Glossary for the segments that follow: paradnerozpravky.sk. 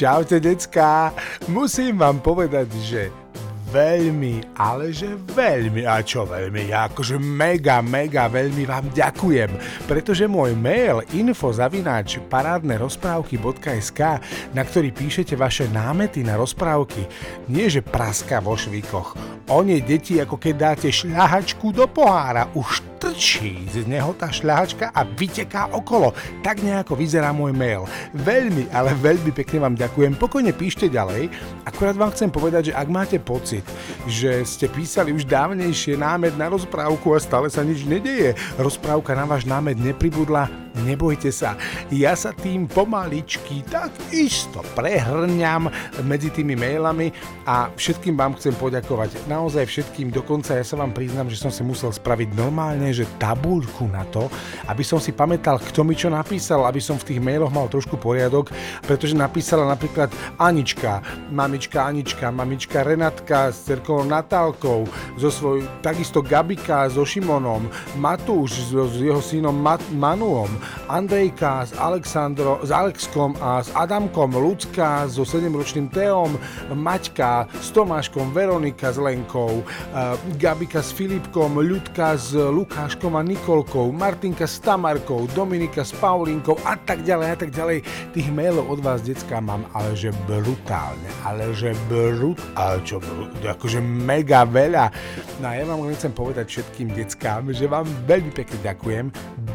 Čaute, decká. Musím vám povedať, že veľmi, ale že veľmi, a čo veľmi, ja akože mega veľmi vám ďakujem, pretože môj mail info@paradnerozpravky.sk, na ktorý píšete vaše námety na rozprávky, nie že praska vo švíkoch, one deti ako keď dáte šľahačku do pohára, už trčí z neho tá šľahačka a vyteká okolo. Tak nejako vyzerá môj mail. Veľmi, ale veľmi pekne vám ďakujem. Pokojne píšte ďalej. Akurát vám chcem povedať, že ak máte pocit, že ste písali už dávnejšie námet na rozprávku a stále sa nič nedeje, rozprávka na váš námet nepribudla, nebojte sa. Ja sa tým pomaličky tak isto prehrňam medzi tými mailami a všetkým vám chcem poďakovať. Naozaj všetkým, dokonca ja sa vám priznám, že som si musel spraviť normálne, že tabuľku na to, aby som si pamätal, kto mi čo napísal, aby som v tých mailoch mal trošku poriadok, pretože napísala napríklad Anička, mamička Renatka s cerkou Natálkou, takisto Gabika so Šimonom, Matúš s jeho synom Manuom, Andrejka s Alexkom a s Adamkom, Lucka so 7-ročným Teom, Maťka s Tomáškom, Veronika s Lenkou, Gabika s Filipkom, Ľudka s Lukáškom a Nikolkou, Martinka s Tamarkou, Dominika s Paulinkou a tak ďalej. Tých mailov od vás, decká, mám ale že mega veľa. No a ja vám chcem povedať všetkým deckám, že vám veľmi pekne ďakujem.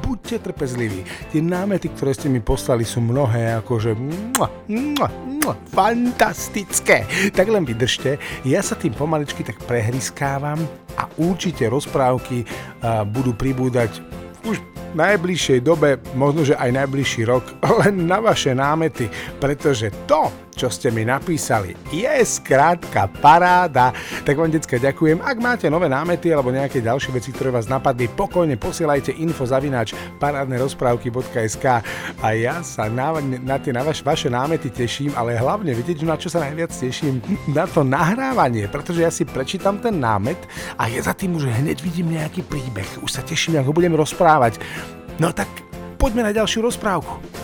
Buďte trpezliví. Tie námety, ktoré ste mi poslali, sú mnohé akože fantastické. Tak len vydržte. Ja sa tým pomaličky tak prehriskávam a určite rozprávky budú pribúdať už v najbližšej dobe, možno, že aj najbližší rok, len na vaše námety, pretože to, čo ste mi napísali, je skrátka paráda. Tak vám, decka, ďakujem. Ak máte nové námety alebo nejaké ďalšie veci, ktoré vás napadli, pokojne posielajte info@paradnerozpravky.sk a ja sa na tie vaše námety teším, ale hlavne, viete, na čo sa najviac teším? Na to nahrávanie, pretože ja si prečítam ten námet a ja za tým už hneď vidím nejaký príbeh. Už sa teším, ako budem rozprávať. No tak poďme na ďalšiu rozprávku.